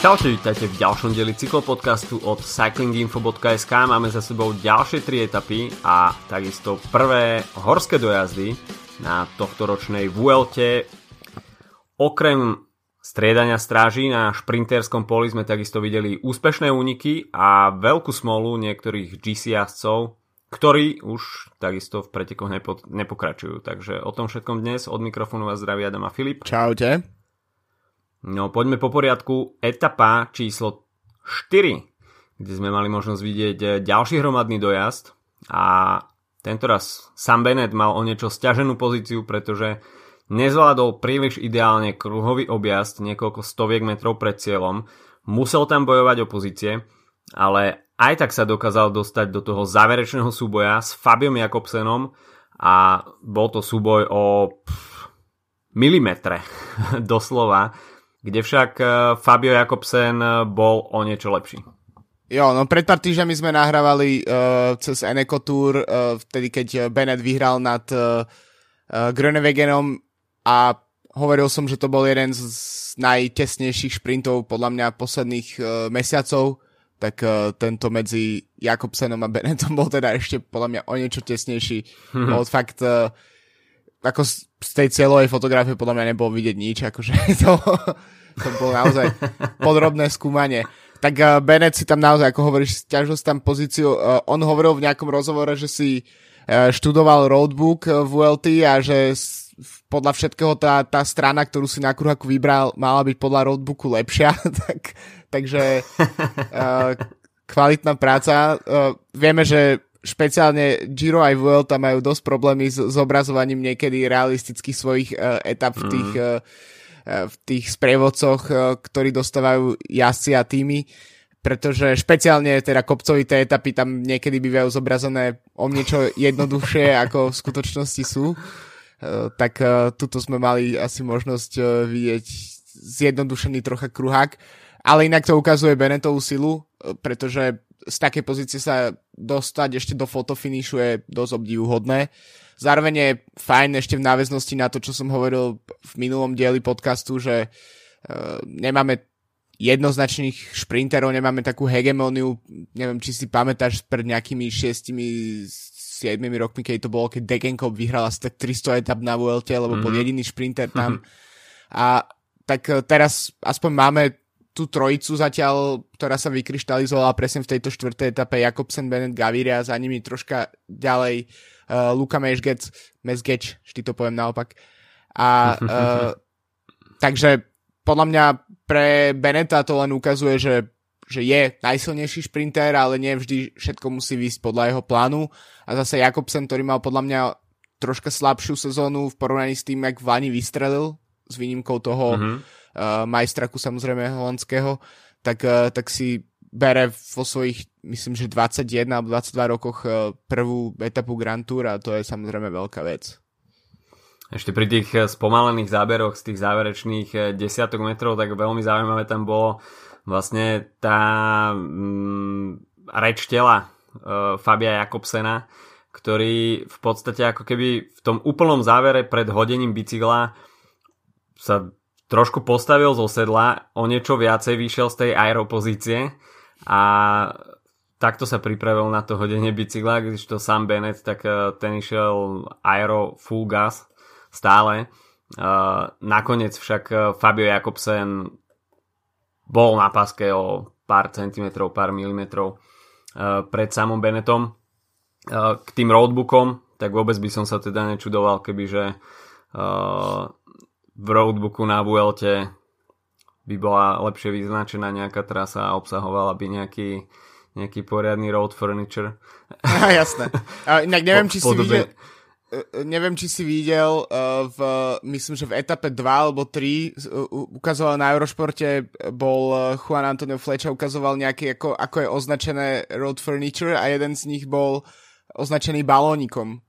Čaute, vítajte v ďalšom dieli cyklopodcastu od cyclinginfo.sk. Máme za sebou ďalšie 3 etapy a takisto prvé horské dojazdy na tohtoročnej VLT. Okrem striedania stráží na šprinterskom poli sme takisto videli úspešné úniky a veľkú smolu niektorých GC jazdcov, ktorí už takisto v pretekoch nepokračujú. Takže o tom všetkom dnes. Od mikrofónu vás zdraví Adam a Filip. Čaute. No, poďme po poriadku. Etapa číslo 4, kde sme mali možnosť vidieť ďalší hromadný dojazd a tentoraz sám Bennett mal o niečo sťaženú pozíciu, pretože nezvládol príliš ideálne kruhový objazd niekoľko stoviek metrov pred cieľom. Musel tam bojovať o pozície, ale aj tak sa dokázal dostať do toho záverečného súboja s Fabiom Jakobsenom a bol to súboj o milimetre, doslova, kde však Fabio Jakobsen bol o niečo lepší. Jo, no pred pár týždňami sme nahrávali cez Eneco Tour, vtedy keď Bennett vyhral nad Groenewegenom a hovoril som, že to bol jeden z najtesnejších šprintov podľa mňa posledných mesiacov, tak tento medzi Jakobsenom a Bennettom bol teda ešte podľa mňa o niečo tesnejší. Bol fakt... Ako z tej cieľovej fotografie podľa mňa nebolo vidieť nič, akože to bolo naozaj podrobné skúmanie. Tak Bennett si tam naozaj, ako hovoríš, stiažil si tam pozíciu. On hovoril v nejakom rozhovore, že si študoval roadbook v VLT a že podľa všetkého tá strana, ktorú si na kruhaku vybral, mala byť podľa roadbooku lepšia. Takže kvalitná práca. Vieme, že špeciálne Giro aj Vuelta majú dosť problémy s zobrazovaním niekedy realistických svojich etap v tých sprievodcoch, ktorí dostávajú jazdci a týmy, pretože špeciálne teda kopcovité etapy tam niekedy bývajú zobrazené o niečo jednoduchšie, ako v skutočnosti sú. Tak tuto sme mali asi možnosť vidieť zjednodušený trocha kruhák, ale inak to ukazuje Bennettovú silu, pretože z takej pozície sa dostať ešte do fotofiníšu je dosť obdivuhodné. Zároveň je fajn ešte v náväznosti na to, čo som hovoril v minulom dieli podcastu, že nemáme jednoznačných šprinterov, nemáme takú hegemóniu. Neviem, či si pamätáš pred nejakými 6-7 rokmi, keď to bolo, keď Degenkolb vyhral asi tak 300 etap na VLT, lebo bol jediný šprinter tam. A tak teraz aspoň máme tú trojicu zatiaľ, ktorá sa vykryštalizovala presne v tejto štvrtej etape: Jakobsen, Bennett, Gaviria, za nimi troška ďalej Luka Mesgeč, vždy to poviem naopak. A takže podľa mňa pre Bennetta to len ukazuje, že je najsilnejší šprinter, ale nie vždy všetko musí ísť podľa jeho plánu. A zase Jakobsen, ktorý mal podľa mňa troška slabšiu sezónu v porovnaní s tým, jak v Lani vystrelil, s výnimkou toho majstraku samozrejme holandského, tak si bere vo svojich, myslím, že 21 alebo 22 rokoch prvú etapu Grand Tour a to je samozrejme veľká vec. Ešte pri tých spomalených záberoch z tých záverečných desiatok metrov, tak veľmi zaujímavé tam bolo vlastne tá reč tela Fabia Jakobsena, ktorý v podstate ako keby v tom úplnom závere pred hodením bicykla sa trošku postavil zo sedla, o niečo viacej vyšiel z tej aeropozície a takto sa pripravil na to hodenie bicykla, když to sám Bennett, tak ten išiel aero full gas stále. Nakoniec však Fabio Jakobsen bol na páske o pár centimetrov, pár milimetrov pred samom Bennettom. K tým roadbookom, tak vôbec by som sa teda nečudoval, kebyže v roadbooku na VLT by bola lepšie vyznačená nejaká trasa a obsahovala by nejaký poriadny road furniture. Jasné. A inak neviem, či si videl myslím, že v etape 2 alebo 3 ukazoval na Eurošporte, bol Juan Antonio Flecha, ukazoval nejaké, ako je označené road furniture a jeden z nich bol označený balónikom.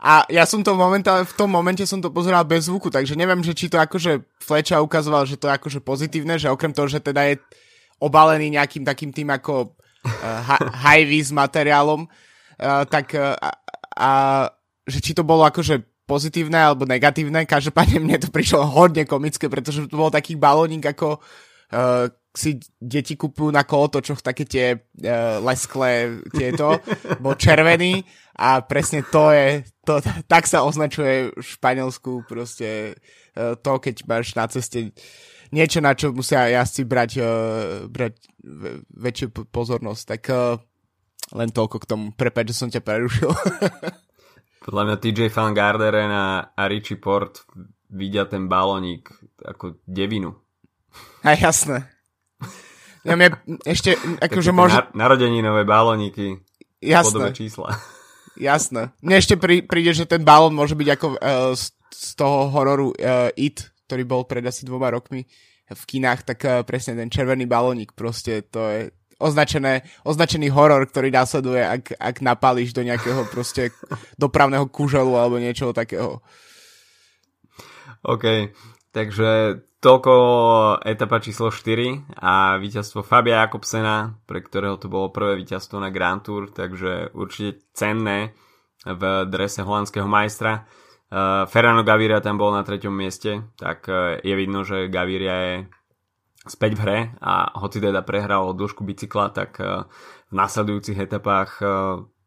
A ja som to v tom momente som to pozeral bez zvuku, takže neviem, že či to akože Flecha ukazoval, že to je akože pozitívne, že okrem toho, že teda je obalený nejakým takým tým ako high-vis materiálom, tak že či to bolo akože pozitívne alebo negatívne. Každopádne mne to prišlo hodne komické, pretože to bol taký balónik, ako si deti kupujú na kolotočoch také tie lesklé tieto, bol červený a presne to je, to, tak sa označuje v Španielsku proste to, keď máš na ceste niečo, na čo musia jazdci brať väčšiu pozornosť. Tak len toľko k tomu. Prepáč, že som ťa prerušil. Podľa mňa TJ van Garderen a Richie Port vidia ten balónik ako devinu. Aj jasné. Ja ešte, akože možno... Narodeninové balóniky, podobné čísla. Jasné. Mne ešte príde, že ten balón môže byť ako z toho hororu It, ktorý bol pred asi 2 rokmi v kinách, tak presne ten červený balónik, proste to je označený horor, ktorý následuje, ak napálíš do nejakého proste dopravného kuželu alebo niečoho takého. OK, takže toľko etapa číslo 4 a víťazstvo Fabia Jakobsena, pre ktorého to bolo prvé víťazstvo na Grand Tour, takže určite cenné v drese holandského majstra. Fernando Gaviria tam bol na 3. mieste, tak je vidno, že Gaviria je späť v hre a hoci teda prehral o dĺžku bicykla, tak v nasledujúcich etapách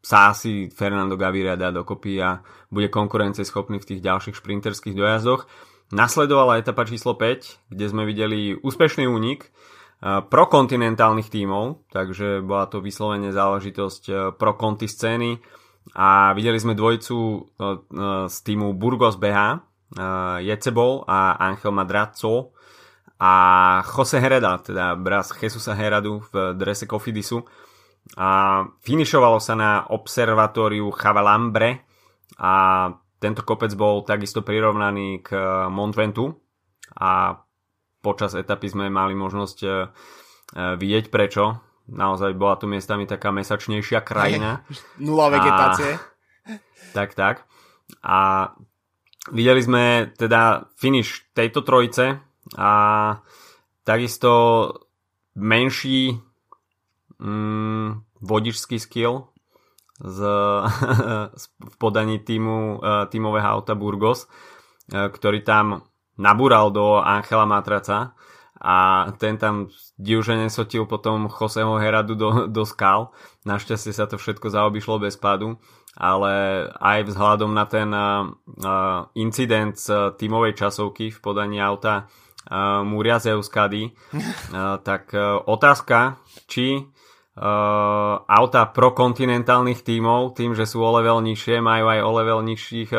sa asi Fernando Gaviria dá dokopy a bude konkurencieschopný v tých ďalších šprinterských dojazdoch. Nasledovala etapa číslo 5, kde sme videli úspešný únik prokontinentálnych tímov, takže bola to vyslovene záležitosť pro konti scény a videli sme dvojicu z tímu Burgos BH, Jetse Bol a Angel Madrazo, a José Herrada, teda braz Jesúsa Herradu v drese Kofidisu. A finišovalo sa na observatóriu Javalambre a tento kopec bol takisto prirovnaný k Mont Ventoux a počas etapy sme mali možnosť vidieť prečo. Naozaj bola tu miestami taká mesačnejšia krajina. Nula vegetácie. Tak. A videli sme teda finiš tejto trojice a takisto menší vodičský skill v podaní tímového auta Burgos, ktorý tam nabúral do Angela Matraca a ten tam divže nesotil potom Joseho Herradu do skal. Našťastie sa to všetko zaobišlo bez pádu, ale aj vzhľadom na ten incident z tímovej časovky v podaní auta Múria z Euskadi, tak otázka, či auta prokontinentálnych tímov, tým, že sú o level nižšie, majú aj o level nižších,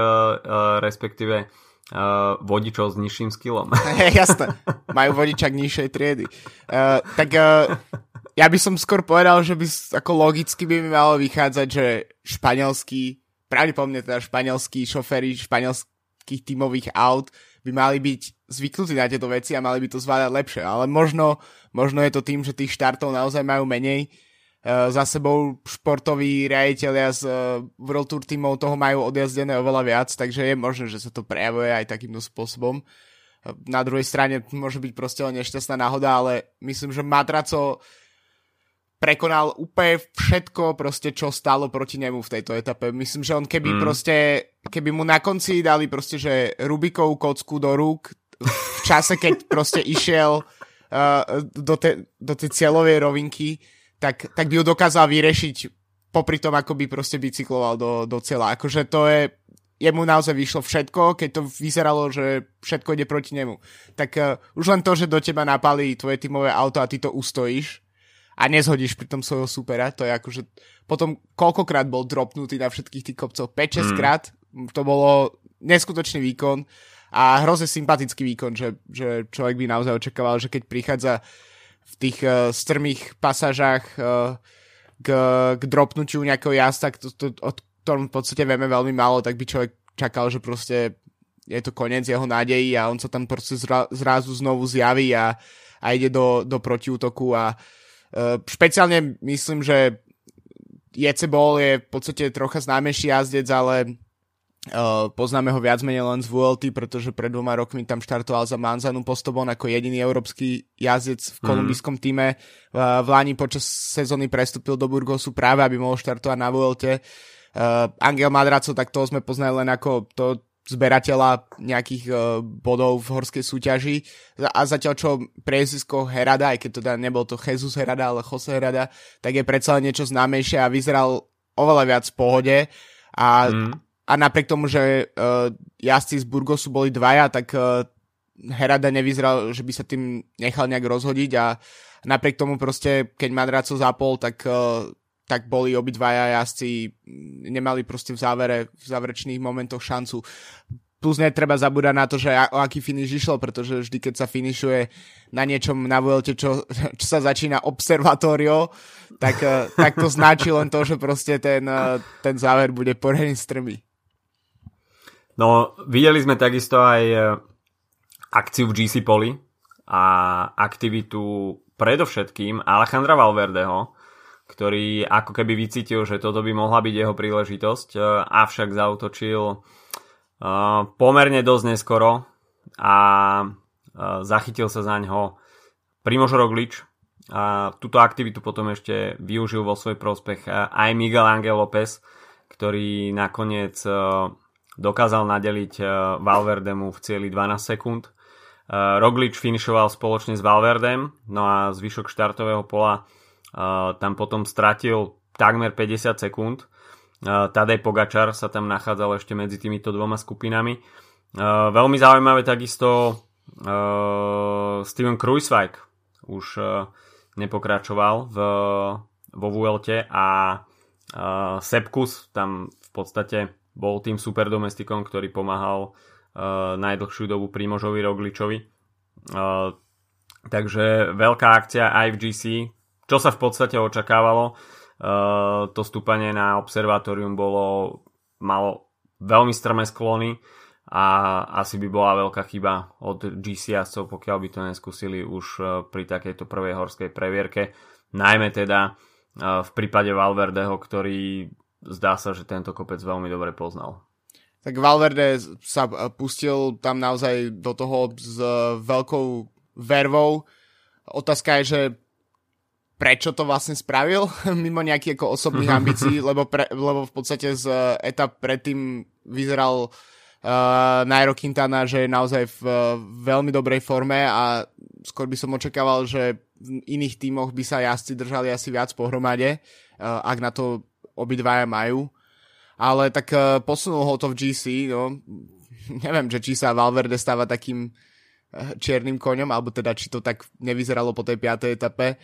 respektíve vodičov s nižším skillom. Jasné, majú vodičak nižšej triedy. Ja by som skôr povedal, že by ako logicky by mi malo vychádzať, že španielskí šoféri španielských tímových aut by mali byť zvyknutí na tieto veci a mali by to zvládať lepšie. Ale možno je to tým, že tých štartov naozaj majú menej. Za sebou športoví riaditelia z World Tour tímov toho majú odjazdené oveľa viac, takže je možné, že sa to prejavuje aj takýmto spôsobom. Na druhej strane môže byť proste len nešťastná náhoda, ale myslím, že Matraco prekonal úplne všetko, proste, čo stálo proti nemu v tejto etape. Myslím, že on keby mu na konci dali proste, že Rubikovú kocku do rúk v čase, keď proste išiel do tej cieľovej rovinky, tak by ju dokázal vyriešiť popri tom, ako by proste bicykloval do cieľa. Akože to je, jemu naozaj vyšlo všetko, keď to vyzeralo, že všetko ide proti nemu. Tak už len to, že do teba napali tvoje tímové auto a ty to ustojíš, a nezhodíš pri tom svojho supera, to je akože potom koľkokrát bol dropnutý na všetkých tých kopcoch, 5-6 krát, to bolo neskutočný výkon a hrozne sympatický výkon, že človek by naozaj očakával, že keď prichádza v tých strmých pasážach k dropnutiu nejakého jazda, o ktorom v podstate vieme veľmi málo, tak by človek čakal, že proste je to koniec jeho nádejí a on sa tam proste zrazu znovu zjaví a ide do protiútoku a špeciálne myslím, že Jetse Bol je v podstate trocha známejší jazdec, ale poznáme ho viac menej len z VLT, pretože pred 2 rokmi tam štartoval za Manzanu Postobon ako jediný európsky jazdec v kolumbijskom týme. V Lani počas sezóny prestúpil do Burgosu práve, aby mohol štartovať na VLT. Angel Madrazo, tak toho sme poznali len ako to zberateľa nejakých bodov v horskej súťaži. A zatiaľ čo priezisko Herrada, aj keď teda nebol to Jesús Herrada, ale José Herrada, tak je predsa niečo známejšie a vyzeral oveľa viac v pohode. A napriek tomu, že jazdci z Burgosu boli dvaja, tak Herrada nevyzeral, že by sa tým nechal nejak rozhodiť, a napriek tomu proste, keď Madrazo zapol, tak boli obidvaja jazdci, nemali proste v záverečných momentoch šancu. Plus netreba zabúdať na to, že o aký finish išlo, pretože vždy, keď sa finišuje na niečom na VLT, čo sa začína observatório, tak to značí len to, že proste ten záver bude poriadne strmý. No, videli sme takisto aj akciu v GC Poli a aktivitu predovšetkým Alejandra Valverdeho, ktorý ako keby vycítil, že toto by mohla byť jeho príležitosť, avšak zaútočil pomerne dosť neskoro a zachytil sa zaňho Primož Roglič. Túto aktivitu potom ešte využil vo svoj prospech aj Miguel Angel López, ktorý nakoniec dokázal nadeliť Valverdemu v cieli 12 sekúnd. Roglič finišoval spoločne s Valverdem, no a zvyšok štartového pola tam potom stratil takmer 50 sekúnd. Tadej Pogačar sa tam nachádzal ešte medzi týmito dvoma skupinami. Veľmi zaujímavé takisto Steven Kruijswijk už nepokračoval vo VLT a Sepp Kuss tam v podstate bol tým superdomestikom, ktorý pomáhal najdlhšiu dobu Primožovi Rogličovi. Takže veľká akcia aj v GC. Čo sa v podstate očakávalo, to stúpanie na observatórium malo veľmi strmé sklony a asi by bola veľká chyba od GC-cov, pokiaľ by to neskúsili už pri takejto prvej horskej previerke. Najmä teda v prípade Valverdeho, ktorý zdá sa, že tento kopec veľmi dobre poznal. Tak Valverde sa pustil tam naozaj do toho s veľkou vervou. Otázka je, že prečo to vlastne spravil, mimo nejakých ako osobných ambícií, lebo v podstate z etap predtým vyzeral Nairo Quintana, že je naozaj v veľmi dobrej forme, a skôr by som očakával, že v iných tímoch by sa jazdci držali asi viac pohromade, ak na to obidvaja majú. Ale tak posunul ho to v GC, no. Neviem, že či sa Valverde stáva takým čiernym koňom, alebo teda či to tak nevyzeralo po tej 5. etape.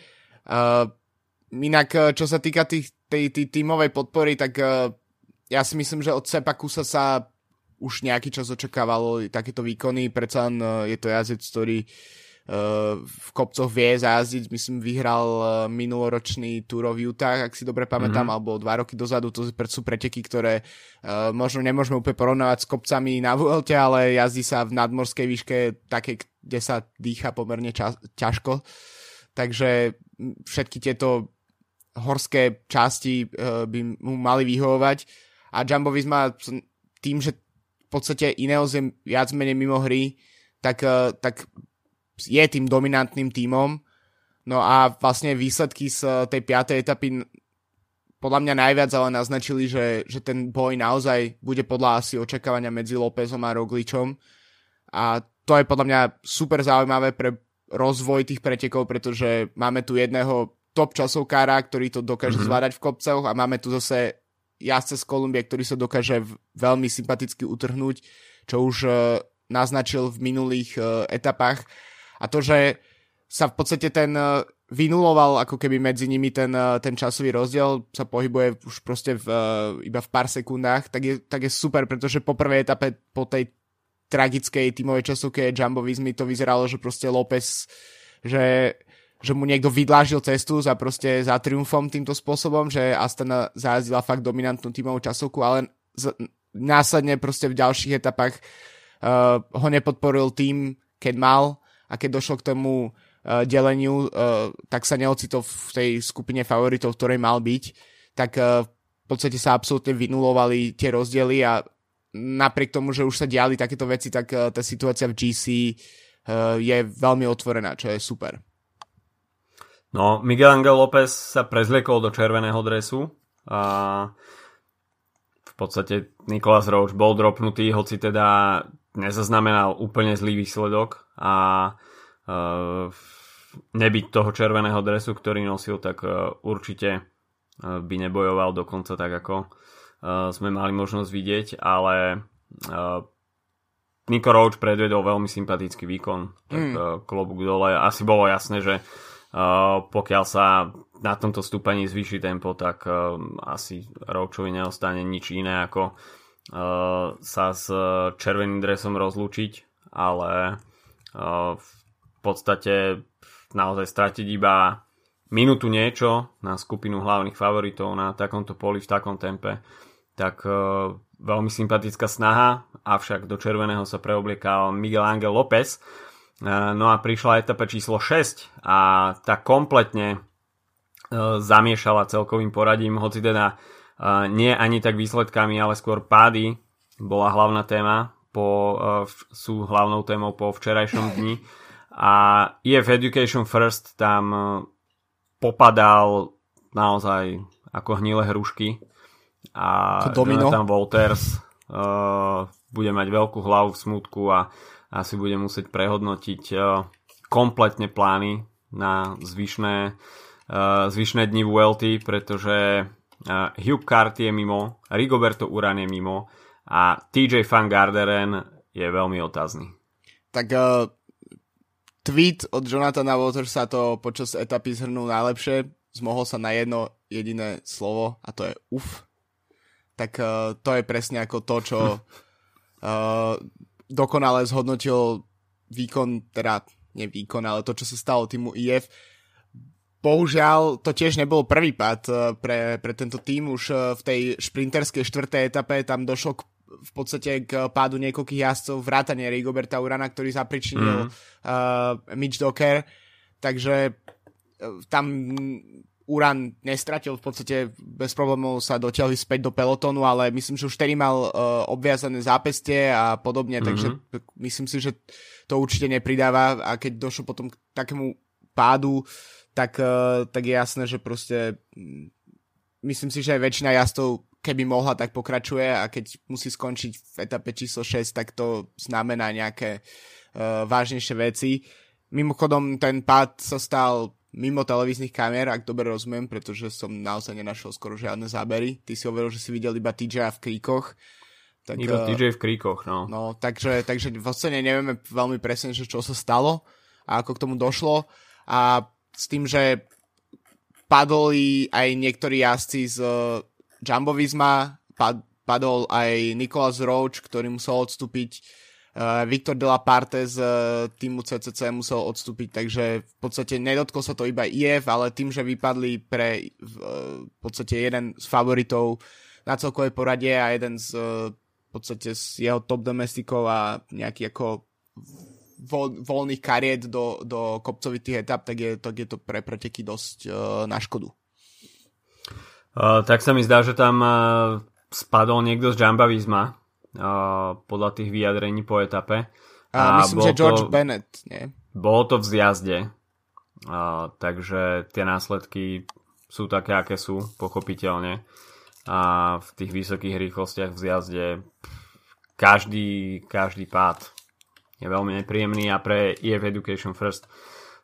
Inak čo sa týka tej tímovej podpory, tak ja si myslím, že od Seppa Kussa sa už nejaký čas očakávalo takéto výkony, predsa len je to jazdec, ktorý v kopcoch vie zajazdiť, myslím vyhral minuloročný Tour of Utah, ak si dobre pamätám, alebo 2 roky dozadu. To sú preteky, ktoré možno nemôžeme úplne porovnávať s kopcami na VLT, ale jazdí sa v nadmorskej výške také, kde sa dýcha pomerne ťažko, takže všetky tieto horské časti by mu mali vyhovovať. A Jumbo-Visma tým, že v podstate Ineos je viac menej mimo hry, tak je tým dominantným tímom. No a vlastne výsledky z tej 5. etapy podľa mňa najviac ale naznačili, že ten boj naozaj bude podľa asi očakávania medzi Lópezom a Rogličom. A to je podľa mňa super zaujímavé pre rozvoj tých pretekov, pretože máme tu jedného top časovkára, ktorý to dokáže zvládať v kopcoch, a máme tu zase jazdca z Kolumbie, ktorý sa dokáže veľmi sympaticky utrhnúť, čo už naznačil v minulých etapách. A to, že sa v podstate ten vynuloval ako keby medzi nimi ten časový rozdiel, sa pohybuje už proste iba v pár sekundách, tak je super, pretože po prvej etape, po tej tragickej tímovej časovke Jumbo-Vismy to vyzeralo, že proste López, že mu niekto vydlážil cestu za triumfom týmto spôsobom, že Astana zajazdila fakt dominantnú tímovú časovku, ale následne proste v ďalších etapách ho nepodporil tým, keď mal, a keď došlo k tomu deleniu, tak sa neocitol v tej skupine favoritov, v ktorej mal byť, tak v podstate sa absolútne vynulovali tie rozdiely, a napriek tomu, že už sa diali takéto veci, tak tá situácia v GC je veľmi otvorená, čo je super. No, Miguel Angel López sa prezliekol do červeného dresu a v podstate Nicolas Roche bol dropnutý, hoci teda nezaznamenal úplne zlý výsledok a nebyť toho červeného dresu, ktorý nosil, tak určite by nebojoval dokonca, tak ako sme mali možnosť vidieť, ale Nico Roche predvedol veľmi sympatický výkon, tak klobúk dole. Asi bolo jasné, že pokiaľ sa na tomto stúpaní zvýši tempo, tak asi Rocheovi neostane nič iné ako sa s červeným dresom rozlúčiť, ale v podstate naozaj stratiť iba minútu niečo na skupinu hlavných favoritov na takomto poli v takom tempe, tak veľmi sympatická snaha, avšak do červeného sa preobliekal Miguel Angel López. No a prišla etapa číslo 6 a tá kompletne zamiešala celkovým poradím, hoci teda nie ani tak výsledkami, ale skôr pády bola hlavná téma sú hlavnou témou po včerajšom dni a EF Education First tam popadal naozaj ako hnilé hrušky a Jonathan Wolters bude mať veľkú hlavu v smutku a asi bude musieť prehodnotiť kompletne plány na zvyšné dni VLT, pretože Hugh Cart je mimo, Rigoberto Uran je mimo a TJ van Garderen je veľmi otázny. Tak tweet od Jonathana Watersa to počas etapy zhrnul najlepšie, zmohol sa na jedno jediné slovo a to je uf. Tak to je presne ako to, čo dokonale zhodnotil výkon, teda nie výkon, ale to, čo sa stalo týmu IF. Bohužiaľ, to tiež nebol prvý pád pre tento tým. Už v tej šprinterskej štvrtej etape tam došlo v podstate k pádu niekoľkých jazdcov, vrátane Rigoberta Urana, ktorý zapričinil Mitch Docker. Takže tam Uran nestratil, v podstate bez problémov sa dotiahli späť do pelotonu, ale myslím, že už tedy mal obviazané zápestie a podobne, takže myslím si, že to určite nepridáva a keď došlo potom k takému pádu, tak je jasné, že proste myslím si, že aj väčšina jazdcov, keby mohla, tak pokračuje a keď musí skončiť v etape číslo 6, tak to znamená nejaké vážnejšie veci. Mimochodom, ten pád sa stal mimo televíznych kamier, ak dobre rozumiem, pretože som naozaj nenašiel skoro žiadne zábery. Ty si overil, že si videl iba TJ v kríkoch. Tak, iba TJ v kríkoch, no. No, takže vlastne nevieme veľmi presne, že čo sa stalo a ako k tomu došlo. A s tým, že padli aj niektorí jazdci z Jumbo-Visma, padol aj Nicolas Roche, ktorý musel odstúpiť, Viktor de la Parte z týmu CCC musel odstúpiť, takže v podstate nedotkol sa to iba IF, ale tým, že vypadli pre v podstate jeden z favoritov na celkovej porade a jeden z v podstate z jeho top domestikov a nejaký ako voľných kariet do kopcovitých etap, tak je to pre preteky dosť na škodu. Tak sa mi zdá, že tam spadol niekto z Jumbo-Visma podľa tých vyjadrení po etape. A myslím, že George Bennett, nie? Bolo to v zjazde, takže tie následky sú také, aké sú, pochopiteľne. A v tých vysokých rýchlostiach v zjazde každý pád je veľmi nepríjemný a pre EF Education First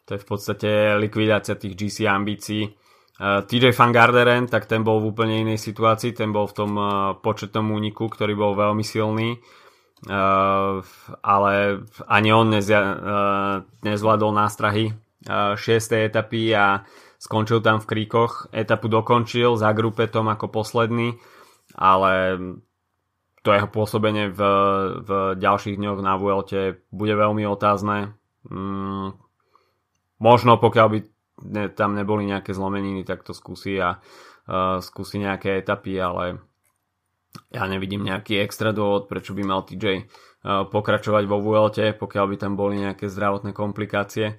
to je v podstate likvidácia tých GC ambícií. TJ van Garderen, tak ten bol v úplne inej situácii, ten bol v tom početnom úniku, ktorý bol veľmi silný, ale ani on nezvládol nástrahy 6. etapy a skončil tam v kríkoch. Etapu dokončil za grupetom ako posledný, ale to jeho pôsobenie v ďalších dňoch na Vuelte bude veľmi otázne. Možno pokiaľ by tam neboli nejaké zlomeniny, tak to skúsi a skúsi nejaké etapy, ale ja nevidím nejaký extra dôvod, prečo by mal TJ pokračovať vo Vuelte, pokiaľ by tam boli nejaké zdravotné komplikácie.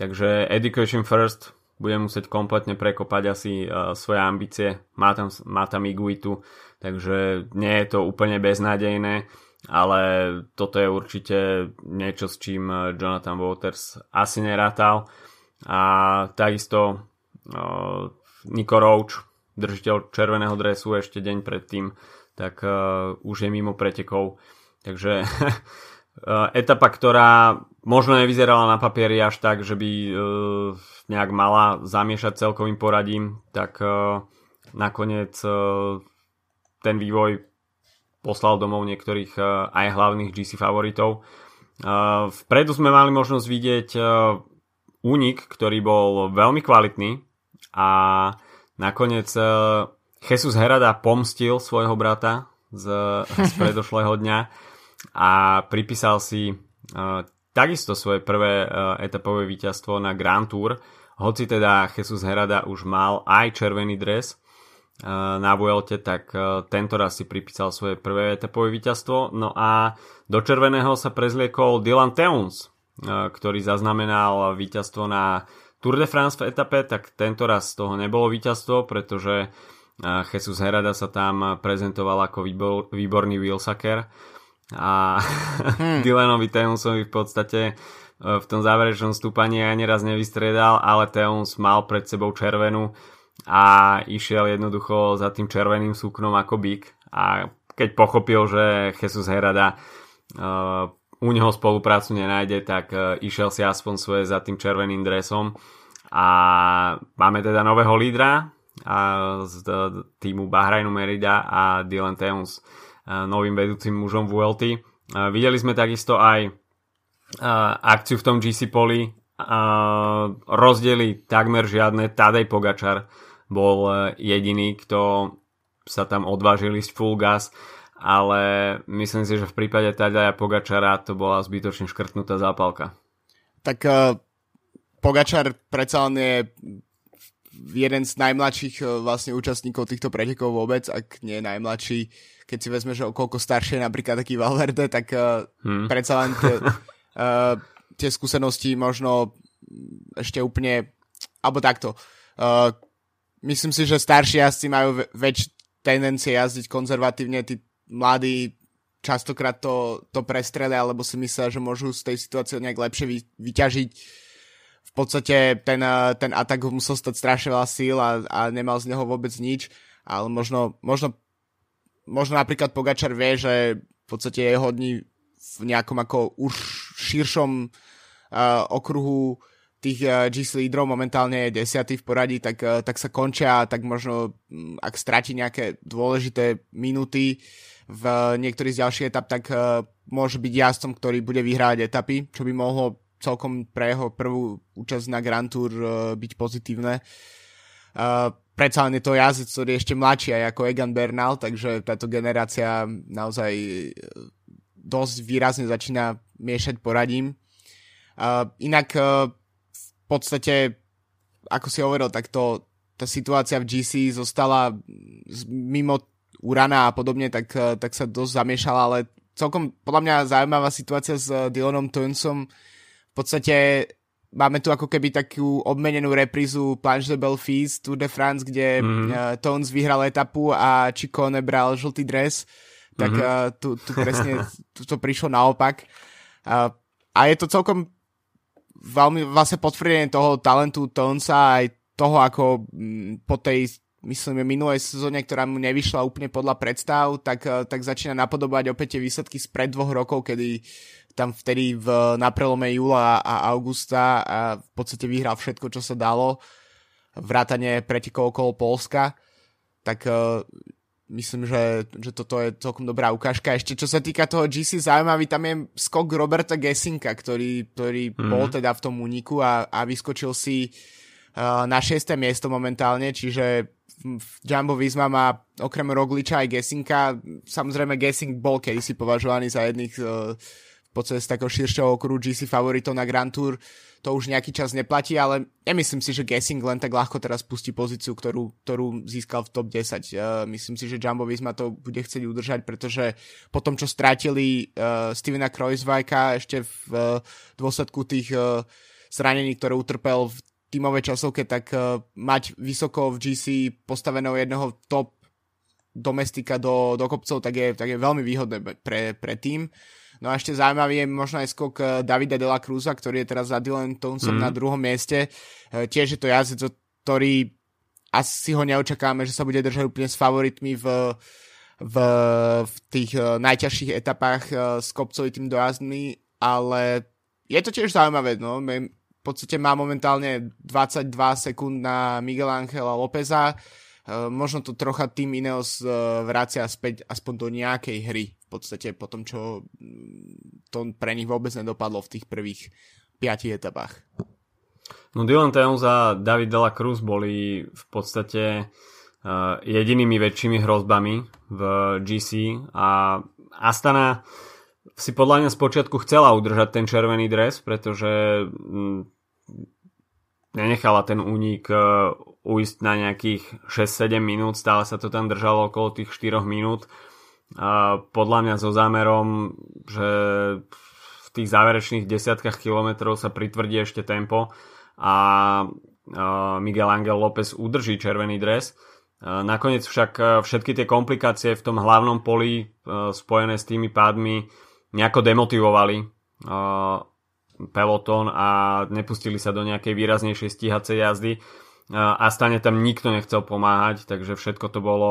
Takže Education First bude musieť kompletne prekopať asi svoje ambície. Má tam Iguitu, takže nie je to úplne beznádejné, ale toto je určite niečo, s čím Jonathan Waters asi nerátal. A takisto Nico Roche, držiteľ červeného dresu, ešte deň predtým tak už je mimo pretekov. Takže etapa, ktorá možno nevyzerala na papieri až tak, že by nejak mala zamiešať celkovým poradím, tak nakoniec ten vývoj poslal domov niektorých aj hlavných GC favoritov. Vpredu sme mali možnosť vidieť únik, ktorý bol veľmi kvalitný, a nakoniec Jesús Herrada pomstil svojho brata z predošlého dňa a pripísal si takisto svoje prvé etapové víťazstvo na Grand Tour, hoci teda Jesús Herrada už mal aj červený dres na VLT, tak tento raz si pripísal svoje prvé etapové víťazstvo. No a do červeného sa prezliekol Dylan Teuns, ktorý zaznamenal víťazstvo na Tour de France v etape, tak tento raz z toho nebolo víťazstvo, pretože Jesús Herrada sa tam prezentoval ako výborný wheelsucker a Dylanovi Teunsovi v podstate v tom záverečnom stúpaní aj neraz nevystriedal, ale Teuns mal pred sebou červenú a išiel jednoducho za tým červeným suknom ako bík, a keď pochopil, že Jesús Herrada u neho spoluprácu nenájde, tak išiel si aspoň svoje za tým červeným dresom. A máme teda nového lídra z týmu Bahrainu Merida a Dylan Teuns novým vedúcim mužom VLT. Videli sme takisto aj akciu v tom GC poli, rozdiely takmer žiadne. Tadej Pogačar bol jediný, kto sa tam odvážil ísť full gas, ale myslím si, že v prípade Tadeja Pogačara to bola zbytočne škrtnutá zápalka. Tak Pogačar predsa len je jeden z najmladších vlastne účastníkov týchto pretekov vôbec, ak nie najmladší. Keď si vezme, že okoľko staršie napríklad taký Valverde, tak predsa len tie skúsenosti možno ešte úplne, alebo takto. Myslím si, že starší jazdci majú väčšiu tendencie jazdiť konzervatívne, tí mladí častokrát to prestrelia, alebo si myslia, že môžu z tej situácie nejak lepšie vyťažiť. V podstate ten atak musel stať strašne veľa síl a nemal z neho vôbec nič, ale možno napríklad Pogačar vie, že v podstate jeho dní v nejakom ako už širšom okruhu tých GC lídrov, momentálne je 10. v poradí, tak sa končia, tak možno ak stratí nejaké dôležité minúty v niektorých z ďalších etap, tak môže byť jazdcom, ktorý bude vyhrávať etapy, čo by mohlo celkom pre jeho prvú účasť na Grand Tour byť pozitívne. Predsa len je to jazdec, ktorý je ešte mladší aj ako Egan Bernal, takže táto generácia naozaj dosť výrazne začína miešať poradím. Inak v podstate, ako si hovoril, tak tá situácia v GC zostala mimo Urana a podobne, tak sa dosť zamiešala, ale celkom podľa mňa zaujímavá situácia s Dylanom Teunsom. V podstate máme tu ako keby takú obmenenú reprízu Planche de Belfis Tour de France, kde Teuns vyhral etapu a Chico nebral žltý dres, tak tu presne to prišlo naopak. A je to celkom veľmi vlastne potvrdenie toho talentu Teunsa, aj toho, ako po tej, myslím, minulej sezóne, ktorá mu nevyšla úplne podľa predstav, tak začína napodobať opäť tie výsledky spred 2 rokov, kedy tam vtedy na prelome júla a augusta a v podstate vyhral všetko, čo sa dalo, vrátane pretekov okolo Poľska. Tak myslím, že toto je celkom dobrá ukážka. Ešte čo sa týka toho GC zaujímavý, tam je skok Roberta Gessinka, ktorý bol teda v tom úniku a vyskočil si na 6. miesto momentálne, čiže Jumbo-Visma má okrem Rogliča aj Gessinka. Samozrejme Gessink bol kedysi považovaný za jedných v podstate z takého širšieho okruhu GC favoritov na Grand Tour. To už nejaký čas neplatí, ale nemyslím si, že Gessink len tak ľahko teraz pustí pozíciu, ktorú získal v top 10. Myslím si, že Jumbo-Visma to bude chcieť udržať, pretože po tom, čo strátili Stevena Kreuzweika ešte v dôsledku tých zranení, ktoré utrpel v tímovej časovke, tak mať vysoko v GC postaveného jedného top domestika do kopcov, tak je veľmi výhodné pre tým. No a ešte zaujímavý je možno aj skok Davida de la Cruza, ktorý je teraz za Dylan Teunsom na 2. mieste. Tiež je to jazdec, ktorý asi ho neočakáme, že sa bude držať úplne s favoritmi v v tých najťažších etapách s kopcovitým dojazdmi, ale je to tiež zaujímavé, no. V podstate má momentálne 22 sekúnd na Miguela Angela Lópeza. Možno to trocha tým Ineos vracia späť aspoň do nejakej hry, v podstate po tom, čo to pre nich vôbec nedopadlo v tých prvých 5 etapách. No, Dylan Teuns a David de la Cruz boli v podstate jedinými väčšími hrozbami v GC a Astana si podľa mňa spočiatku chcela udržať ten červený dres, pretože nenechala ten únik ujsť na nejakých 6-7 minút, stále sa to tam držalo okolo tých 4 minút. Podľa mňa so zámerom, že v tých záverečných desiatkách kilometrov sa pritvrdí ešte tempo a Miguel Angel López udrží červený dres. Nakoniec však všetky tie komplikácie v tom hlavnom poli spojené s tými pádmi nejako demotivovali pelotón a nepustili sa do nejakej výraznejšej stíhacej jazdy. Astane tam nikto nechcel pomáhať, takže všetko to bolo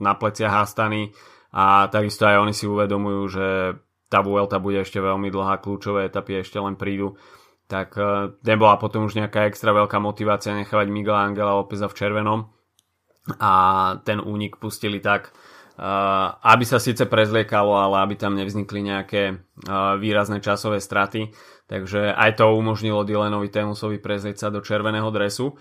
na pleciach Astany a takisto aj oni si uvedomujú, že tá Vuelta bude ešte veľmi dlhá, kľúčové etapy ešte len prídu, tak nebola potom už nejaká extra veľká motivácia nechávať Miguela Angela Lópeza v červenom a ten únik pustili tak, aby sa síce prezliekalo, ale aby tam nevznikli nejaké výrazné časové straty, takže aj to umožnilo Dylanovi Teunsovi prezlieť sa do červeného dresu.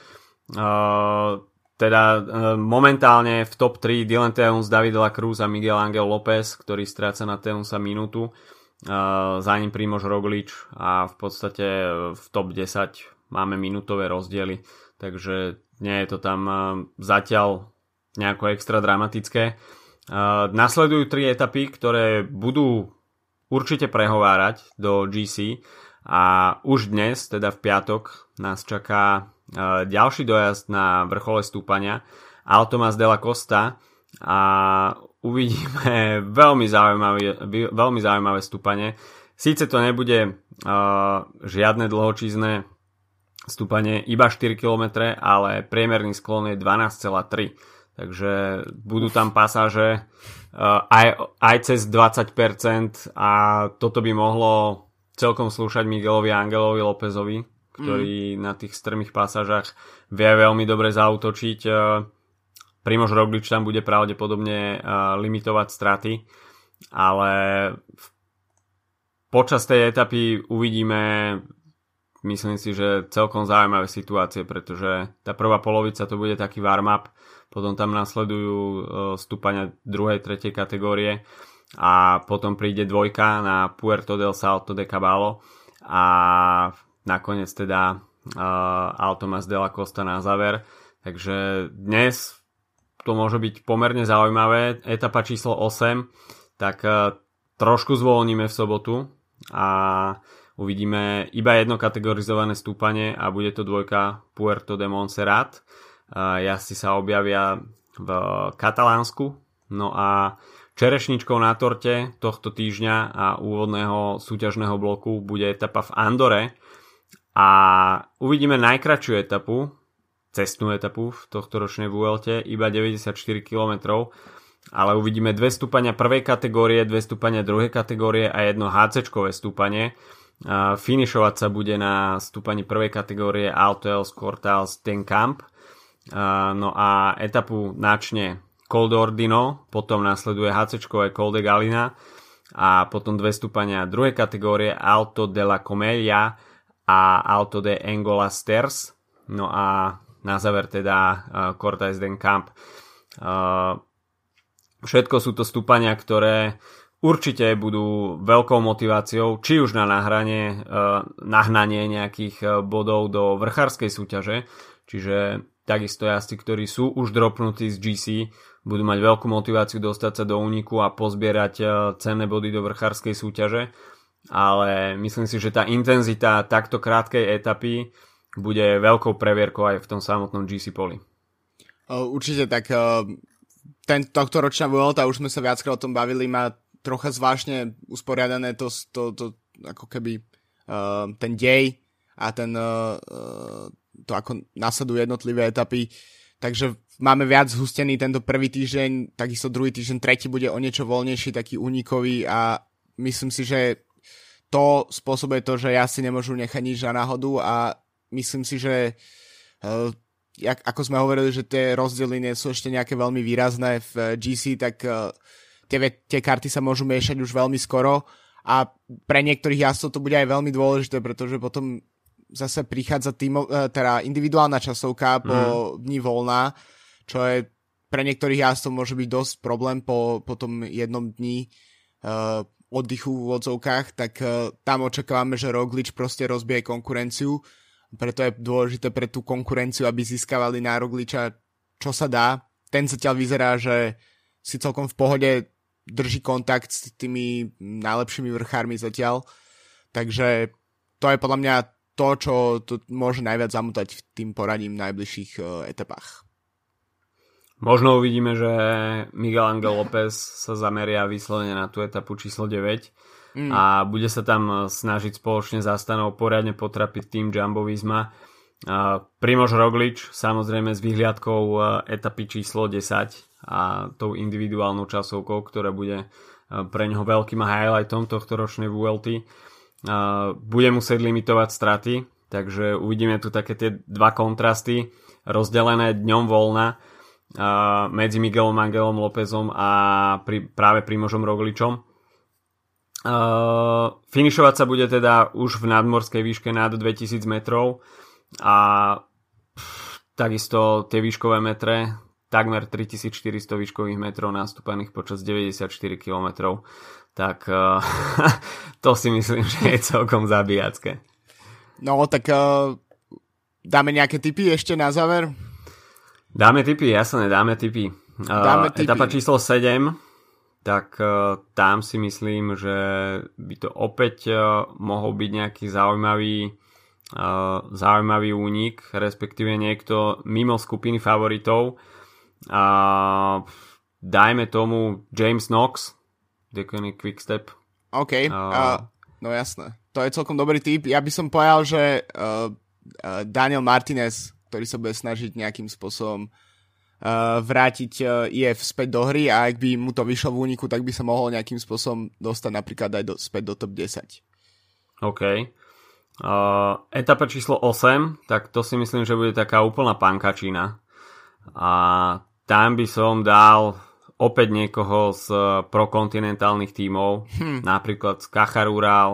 Momentálne v top 3 Dylan Teuns, David de la Cruz a Miguel Angel López, ktorý stráca na Teunsa minútu, za ním Primož Roglič a v podstate v top 10 máme minútové rozdiely, takže nie je to tam zatiaľ nejako extra dramatické. Nasledujú 3 etapy, ktoré budú určite prehovárať do GC a už dnes, teda v piatok, nás čaká ďalší dojazd na vrchole stúpania Altomaz de la Costa a uvidíme veľmi zaujímavé stúpanie. Síce to nebude žiadne dlhočízne stúpanie, iba 4 km, ale priemerný sklon je 12,3 km. Takže budú tam pasáže aj cez 20% a toto by mohlo celkom slúšať Miguelovi Angelovi Lópezovi, ktorý na tých strmých pasážach vie veľmi dobre zaútočiť. Primož Roglič tam bude pravdepodobne limitovať straty, ale počas tej etapy uvidíme, myslím si, že celkom zaujímavé situácie, pretože tá prvá polovica to bude taký warm-up. Potom tam nasledujú stúpania 2. 3. kategórie a potom príde 2 na Puerto del Salto de Caballo a nakoniec teda Altomaz de la Costa na záver. Takže dnes to môže byť pomerne zaujímavé. Etapa číslo 8, tak trošku zvolníme v sobotu a uvidíme iba jedno kategorizované stúpanie a bude to 2 Puerto de Montserrat. Jazdci sa objavia v Katalánsku. No a čerešničkou na torte tohto týždňa a úvodného súťažného bloku bude etapa v Andore a uvidíme najkratšiu etapu, cestnú etapu v tohto ročnej VLT, iba 94 km, ale uvidíme 2 stúpania prvej kategórie, 2 stúpania druhej kategórie a jedno HC-čkové stúpanie. Finišovať sa bude na stúpaní prvej kategórie Alto Els Cortals d'Encamp. No a etapu načne Col d'Ordino, potom nasleduje HC-čkové Col de Galina a potom 2 stúpania druhej kategórie Alto de la Comelia a Alto de Engolasters, no a na záver teda Cortals d'Encamp. Všetko sú to stúpania, ktoré určite budú veľkou motiváciou či už na nahnanie nejakých bodov do vrchárskej súťaže, čiže takisto jazdci, ktorí sú už dropnutí z GC, budú mať veľkú motiváciu dostať sa do úniku a pozbierať cenné body do vrchárskej súťaže. Ale myslím si, že tá intenzita takto krátkej etapy bude veľkou previerkou aj v tom samotnom GC poli. Určite, tak tohto ročná Vuelta, už sme sa viackrát o tom bavili, má trocha zvláštne usporiadané to ako keby ten dej a to ako nasledujú jednotlivé etapy. takže máme viac zhustený tento prvý týždeň, takisto druhý týždeň, tretí bude o niečo voľnejší, taký unikový a myslím si, že to spôsobuje to, že ja si nemôžu nechať nič na náhodu a myslím si, že ako sme hovorili, že tie rozdiely nie sú ešte nejaké veľmi výrazné v GC, tak tie karty sa môžu miešať už veľmi skoro a pre niektorých jazdcov to bude aj veľmi dôležité, pretože potom zase prichádza teda individuálna časovka po dni voľná, čo je pre niektorých jazdcov môže byť dosť problém po tom jednom dni oddychu v odzovkách, tak tam očakávame, že Roglič proste rozbije konkurenciu, preto je dôležité pre tú konkurenciu, aby získavali na Rogliča, čo sa dá. Ten zatiaľ vyzerá, že si celkom v pohode drží kontakt s tými najlepšími vrchármi zatiaľ, takže to je podľa mňa to, čo to môže najviac zamotať v tým poradím v najbližších etapách. Možno uvidíme, že Miguel Angel López sa zameria výslovne na tú etapu číslo 9 a bude sa tam snažiť spoločne s Astanou poriadne potrapiť tým Jumbo-Visma. Primož Roglič samozrejme s vyhliadkou etapy číslo 10 a tou individuálnou časovkou, ktorá bude pre ňoho veľkým highlightom tohto ročnej VLT. Bude musieť limitovať straty, takže uvidíme tu také tie dva kontrasty rozdelené dňom voľna medzi Miguelom Angelom Lópezom a práve Primožom Rogličom. Finišovať sa bude teda už v nadmorskej výške nad 2000 metrov a takisto tie výškové metre, takmer 3400 výškových metrov nastúpaných počas 94 km. Tak to si myslím, že je celkom zabijacké. No tak dáme nejaké tipy ešte na záver? Dáme tipy, jasné, dáme tipy. Etapa číslo 7, tak tam si myslím, že by to opäť mohol byť nejaký zaujímavý únik, respektíve niekto mimo skupiny favoritov. Dajme tomu James Knox, Deconic Quickstep. OK, no jasné. To je celkom dobrý tip. Ja by som povedal, že Daniel Martinez, ktorý sa bude snažiť nejakým spôsobom vrátiť EF späť do hry a ak by mu to vyšlo v úniku, tak by sa mohol nejakým spôsobom dostať napríklad aj späť do top 10. OK. Etapa číslo 8, tak to si myslím, že bude taká úplná pankačina. A tam by som dal opäť niekoho z prokontinentálnych tímov, napríklad z Cajarural,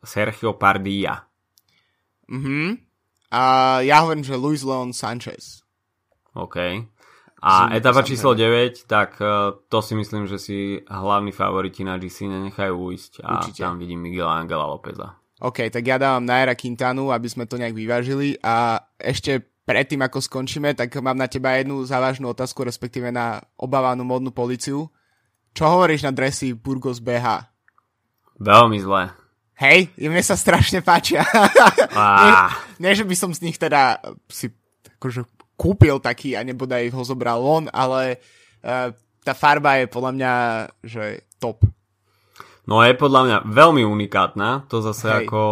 Sergio Pardilla. A ja hovorím, že Luis Leon Sanchez. OK. A etapa číslo 9, tak to si myslím, že si hlavní favoriti na GC nenechajú ujsť a určite. Tam vidím Miguela Angela Lópeza. OK, tak ja dávam Naira Quintanu, aby sme to nejak vyvážili a ešte predtým, ako skončíme, tak mám na teba jednu závažnú otázku, respektíve na obávanú modnú políciu. Čo hovoríš na dresy Burgos BH? Veľmi zle. Hej, mne sa strašne páčia. Nie, že by som z nich teda si akože kúpil taký a nebodaj ho zobral on, ale tá farba je podľa mňa, že top. No je podľa mňa veľmi unikátna. To zase ako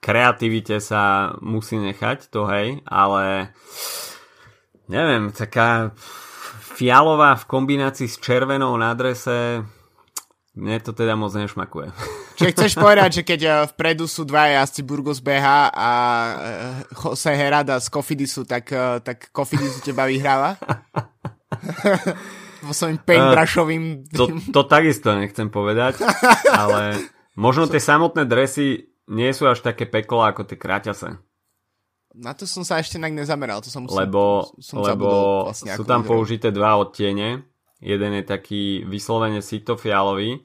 kreativite sa musí nechať, to hej, ale neviem, taká fialová v kombinácii s červenou na drese. Mne to teda moc nešmakuje. Čiže chceš povedať, že keď vpredu sú dva jazdci Burgos BH a José Herrada z Kofidisu, tak Kofidisu teba vyhráva? Vo svojím paintbrushovým... To takisto nechcem povedať, ale možno tie samotné dresy nie sú až také peklo ako tie kraťase. Na to som sa ešte nezameral. To som lebo vlastne, sú tam použité dva odtiene. Jeden je taký vyslovene sito fialový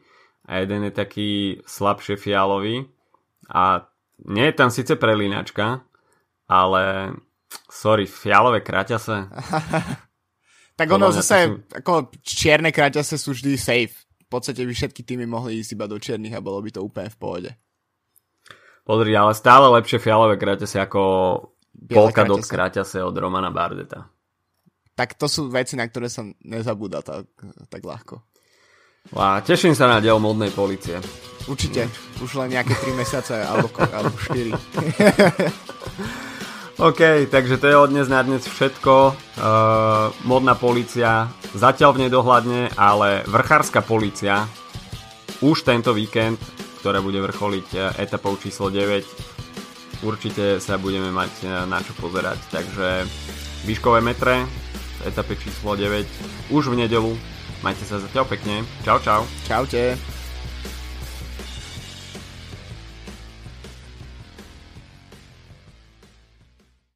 a jeden je taký slabšie fialový a nie je tam síce prelínačka, ale sorry, fialové kraťase. Tak ono zase, ako čierne kraťase sú vždy safe. V podstate by všetky týmy mohli ísť iba do čiernych a bolo by to úplne v pohode. Podri, ale stále lepšie fialové kraťase ako polka dot kraťase od Romana Bardeta. Tak to sú veci, na ktoré sa nezabúda tak ľahko. Teším sa na diel modnej polície. Určite. Už len nejaké 3 mesiace alebo 4. OK, takže to je od dnes na dnes všetko. Modná polícia zatiaľ v nedohľadne, ale vrchárska polícia už tento víkend, ktorá bude vrcholiť etapou číslo 9, určite sa budeme mať na čo pozerať. Takže výškové metre v etape číslo 9 už v nedeľu. Majte sa zatiaľ pekne. Čau, čau. Čaute.